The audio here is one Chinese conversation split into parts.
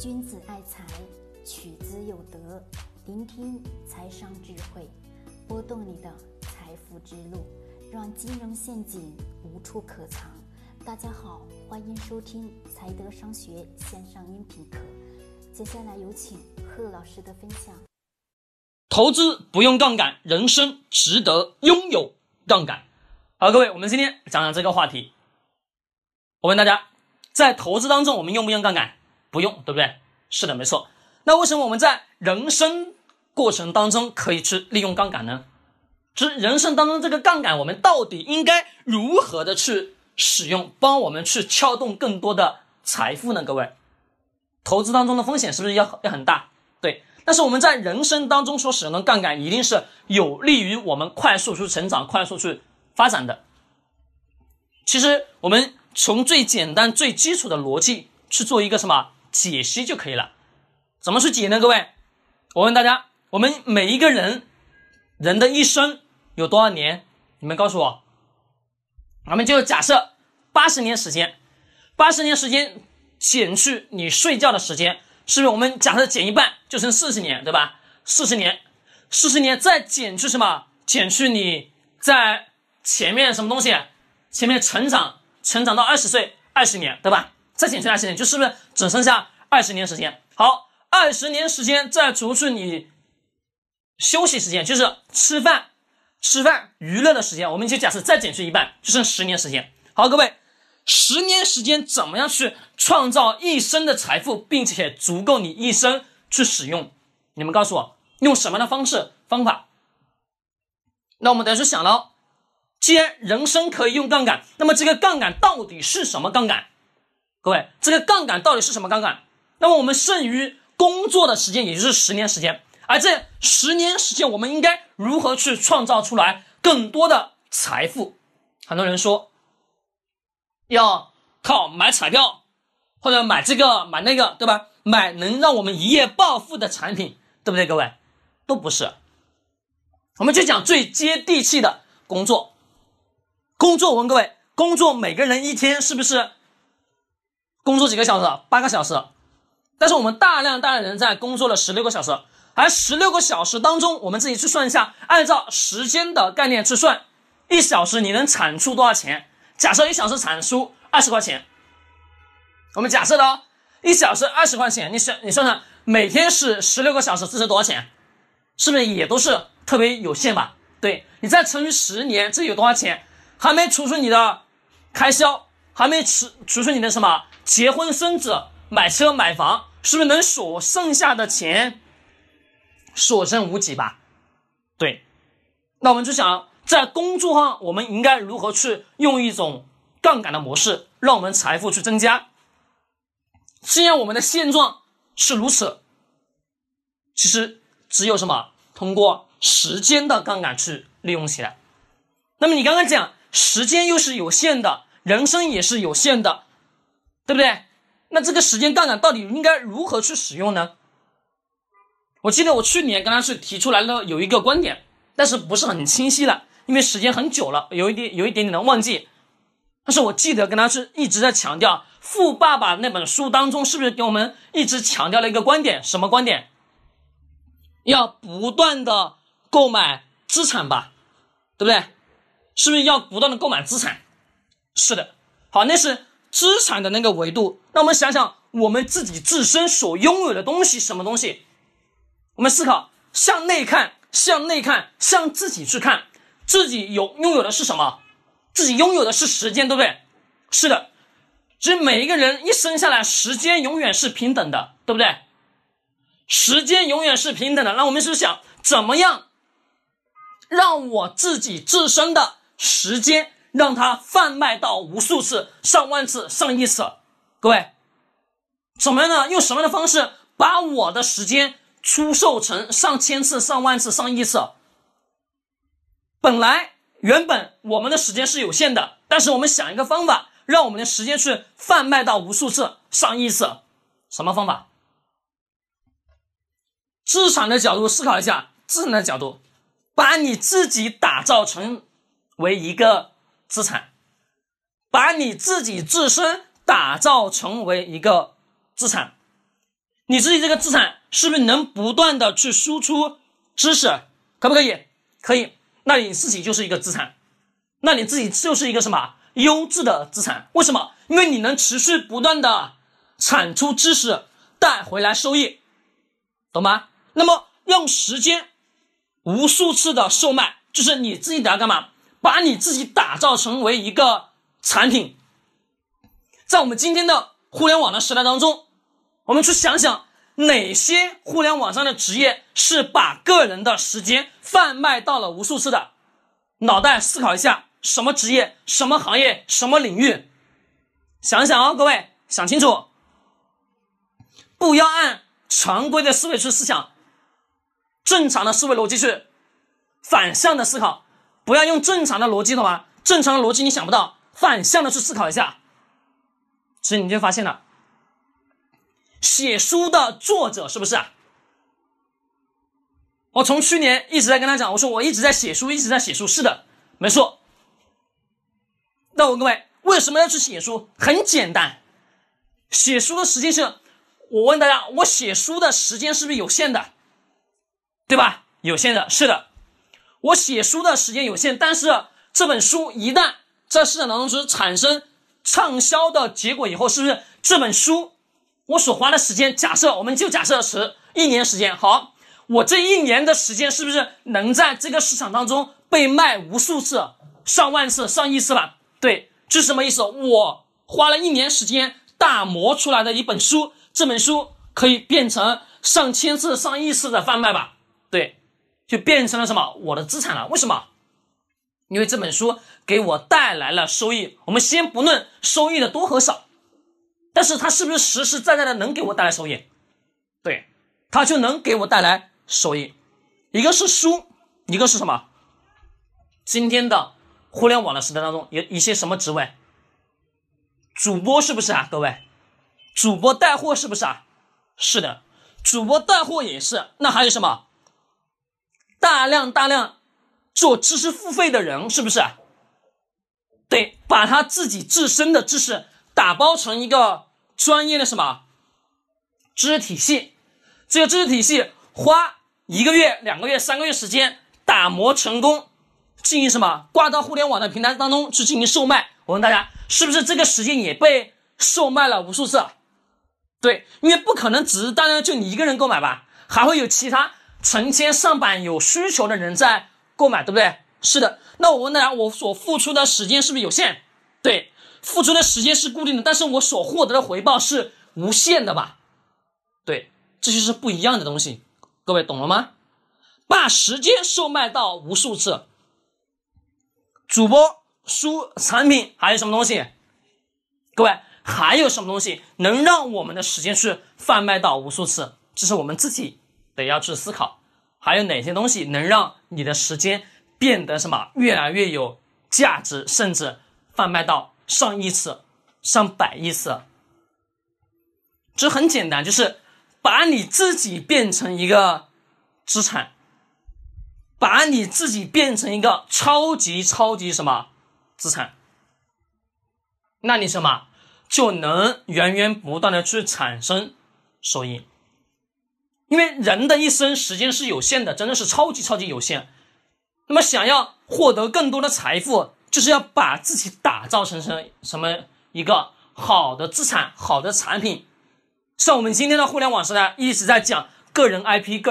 君子爱财，取之有德。聆听财商智慧，拨动你的财富之路，让金融陷阱无处可藏。大家好，欢迎收听财德商学线上音频课。接下来有请贺老师的分享。投资不用杠杆，人生值得拥有杠杆。好，各位，我们今天讲讲这个话题。我问大家，在投资当中，我们用不用杠杆？不用，对不对？是的，没错。那为什么我们在人生过程当中可以去利用杠杆呢？就是人生当中这个杠杆，我们到底应该如何的去使用，帮我们去撬动更多的财富呢？各位，投资当中的风险是不是要很大？对。但是我们在人生当中所使用的杠杆，一定是有利于我们快速去成长、快速去发展的。其实我们从最简单、最基础的逻辑去做一个什么？解析就可以了。怎么去解呢？各位，我问大家，我们每一个人的一生有多少年？你们告诉我。咱们就假设80年时间减去你睡觉的时间，是不是我们假设减一半就剩40年，对吧？40年再减去什么？减去你在前面什么东西？前面成长到20岁，20年，对吧？再减去20年，就是不是只剩下20年时间？好，20年时间再除去你休息时间，就是吃饭娱乐的时间，我们就假设再减去一半，就剩10年时间。好，各位，10年时间怎么样去创造一生的财富，并且足够你一生去使用？你们告诉我，用什么样的方式方法？那我们得去想了，既然人生可以用杠杆，那么这个杠杆到底是什么杠杆？各位，这个杠杆到底是什么杠杆？那么我们剩余工作的时间，也就是10年时间，而这10年时间，我们应该如何去创造出来更多的财富？很多人说要靠买彩票，或者买这个买那个，对吧？买能让我们一夜暴富的产品，对不对？各位，都不是。我们就讲最接地气的工作。我问各位，工作每个人一天是不是工作几个小时？8个小时。但是我们大量人在工作了16个小时，而16个小时当中，我们自己去算一下，按照时间的概念去算，1小时你能产出多少钱？假设1小时产出20块钱，我们假设的1小时20块钱，你算算，每天是16个小时，这是多少钱？是不是也都是特别有限吧？对，你再乘以10年，这有多少钱？还没除去你的开销，还没除去你的什么？结婚生子、买车买房，是不是能所剩下的钱所剩无几吧？对。那我们就想，在工作上我们应该如何去用一种杠杆的模式，让我们财富去增加。既然我们的现状是如此，其实只有什么？通过时间的杠杆去利用起来。那么你刚刚讲，时间又是有限的，人生也是有限的，对不对？那这个时间杠杆到底应该如何去使用呢？我记得我去年跟他去提出来了有一个观点，但是不是很清晰了，因为时间很久了，有一点点的忘记。但是我记得跟他是一直在强调，富爸爸那本书当中是不是给我们一直强调了一个观点？什么观点？要不断的购买资产吧，对不对？是不是要不断的购买资产？是的。好，那是资产的那个维度。那我们想想我们自己自身所拥有的东西，什么东西？我们思考，向内看，向自己去看，自己拥有的是什么？自己拥有的是时间，对不对？是的。其实每一个人一生下来，时间永远是平等的，对不对？时间永远是平等的。那我们是想，怎么样让我自己自身的时间让它贩卖到无数次、上万次、上亿次？各位，怎么样呢？用什么样的方式把我的时间出售成上千次、上万次、上亿次？原本我们的时间是有限的，但是我们想一个方法，让我们的时间去贩卖到无数次、上亿次。什么方法？资产的角度思考一下，资产的角度，把你自己打造成为一个资产，把你自己自身打造成为一个资产。你自己这个资产是不是能不断的去输出知识？可不可以？可以。那你自己就是一个资产，那你自己就是一个什么优质的资产？为什么？因为你能持续不断的产出知识，带回来收益，懂吗？那么用时间无数次的售卖，就是你自己得要干嘛？把你自己打造成为一个产品。在我们今天的互联网的时代当中，我们去想想哪些互联网上的职业是把个人的时间贩卖到了无数次的。脑袋思考一下，什么职业、什么行业、什么领域，想想啊，各位想清楚，不要按常规的思维去思想，正常的思维逻辑去反向的思考，不要用正常的逻辑的话，正常的逻辑你想不到，反向的去思考一下，所以你就发现了，写书的作者是不是？我从去年一直在跟他讲，我说我一直在写书，一直在写书，是的，没错。那我问各位，为什么要去写书？很简单，写书的时间是，我问大家，我写书的时间是不是有限的？对吧？有限的，是的。我写书的时间有限，但是这本书一旦在市场当中产生畅销的结果以后，是不是这本书我所花的时间，假设我们就假设一年时间，好。我这一年的时间是不是能在这个市场当中被卖无数次、上万次、上亿次了？对，这是什么意思？我花了一年时间打磨出来的一本书，这本书可以变成上千次、上亿次的贩卖吧？对，就变成了什么？我的资产了。为什么？因为这本书给我带来了收益。我们先不论收益的多和少，但是它是不是实实在在的能给我带来收益？对，它就能给我带来收益。一个是书，一个是什么？今天的互联网的时代当中有一些什么职位？主播是不是啊？各位，主播带货是不是啊？是的，主播带货也是。那还有什么？大量做知识付费的人是不是啊？对，把他自己自身的知识打包成一个专业的什么知识体系，这个知识体系花1个月、2个月、3个月时间打磨成功，进行什么挂到互联网的平台当中去进行售卖。我问大家，是不是这个时间也被售卖了无数次？对，因为不可能只是单单就你一个人购买吧，还会有其他成千上百有需求的人在购买，对不对？是的。那我问大家，我所付出的时间是不是有限？对，付出的时间是固定的，但是我所获得的回报是无限的吧？对，这就是不一样的东西。各位懂了吗？把时间售卖到无数次，主播、书、产品，还有什么东西？各位，还有什么东西能让我们的时间去贩卖到无数次？这是我们自己得要去思考。还有哪些东西能让你的时间变得什么越来越有价值，甚至贩卖到上亿次、上百亿次？这很简单，就是把你自己变成一个资产，把你自己变成一个超级什么资产，那你什么就能源源不断的去产生收益。因为人的一生时间是有限的，真的是超级有限。那么想要获得更多的财富，就是要把自己打造成什么一个好的资产、好的产品。像我们今天的互联网时代一直在讲个人 IP，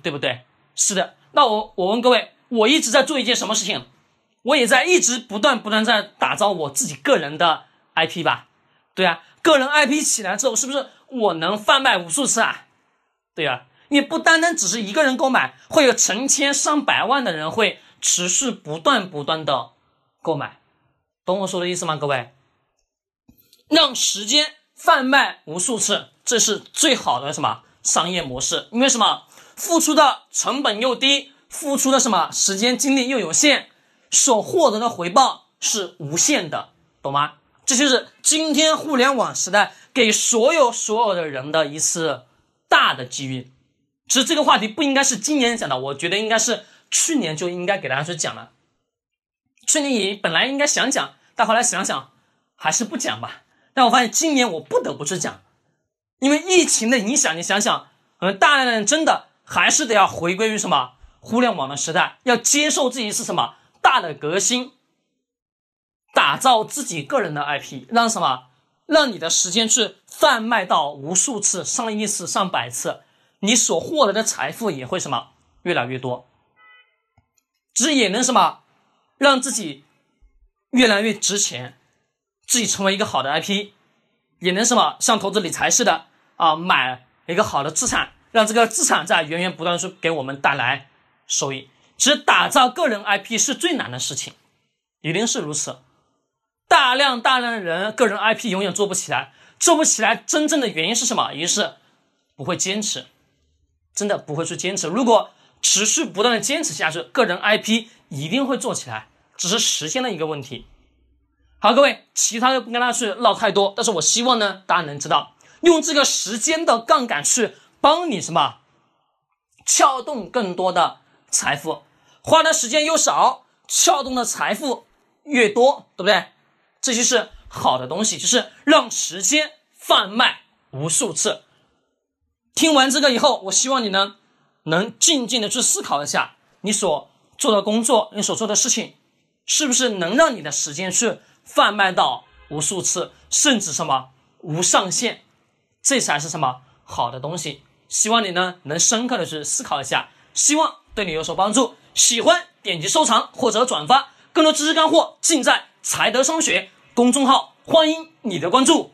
对不对？是的。那我问各位，我一直在做一件什么事情？我也在一直不断在打造我自己个人的 IP 吧？对啊，个人 IP 起来之后，是不是我能贩卖无数次啊？对啊，你不单单只是一个人购买，会有成千上百万的人会持续不断的购买，懂我说的意思吗？各位，让时间贩卖无数次，这是最好的什么商业模式。因为什么？付出的成本又低，付出的什么时间精力又有限，所获得的回报是无限的，懂吗？这就是今天互联网时代给所有的人的一次大的机遇。其实这个话题不应该是今年讲的，我觉得应该是去年就应该给大家去讲了。去年也本来应该想讲，但后来想想还是不讲吧。但我发现今年我不得不去讲，因为疫情的影响，你想想，大量的人真的还是得要回归于什么互联网的时代，要接受自己是什么大的革新，打造自己个人的 IP， 让什么让你的时间去贩卖到无数次、上亿次、上百次，你所获得的财富也会什么越来越多，这也能什么让自己越来越值钱，自己成为一个好的 IP， 也能什么像投资理财似的啊，买一个好的资产，让这个资产在源源不断地给我们带来收益。其实打造个人 IP 是最难的事情，一定是如此。大量的人个人 IP 永远做不起来，做不起来真正的原因是什么？也是不会坚持，真的不会去坚持。如果持续不断的坚持下去，个人 IP 一定会做起来，只是时间的一个问题。好，各位，其他就不跟大家去唠太多，但是我希望呢，大家能知道，用这个时间的杠杆去帮你什么撬动更多的财富，花的时间又少，撬动的财富越多，对不对？这就是好的东西，就是让时间贩卖无数次。听完这个以后，我希望你呢能静静的去思考一下，你所做的工作，你所做的事情，是不是能让你的时间去贩卖到无数次，甚至什么无上限？这才是什么好的东西。希望你呢能深刻的去思考一下，希望对你有所帮助。喜欢点击收藏或者转发，更多知识干货尽在财德商学公众号，欢迎你的关注。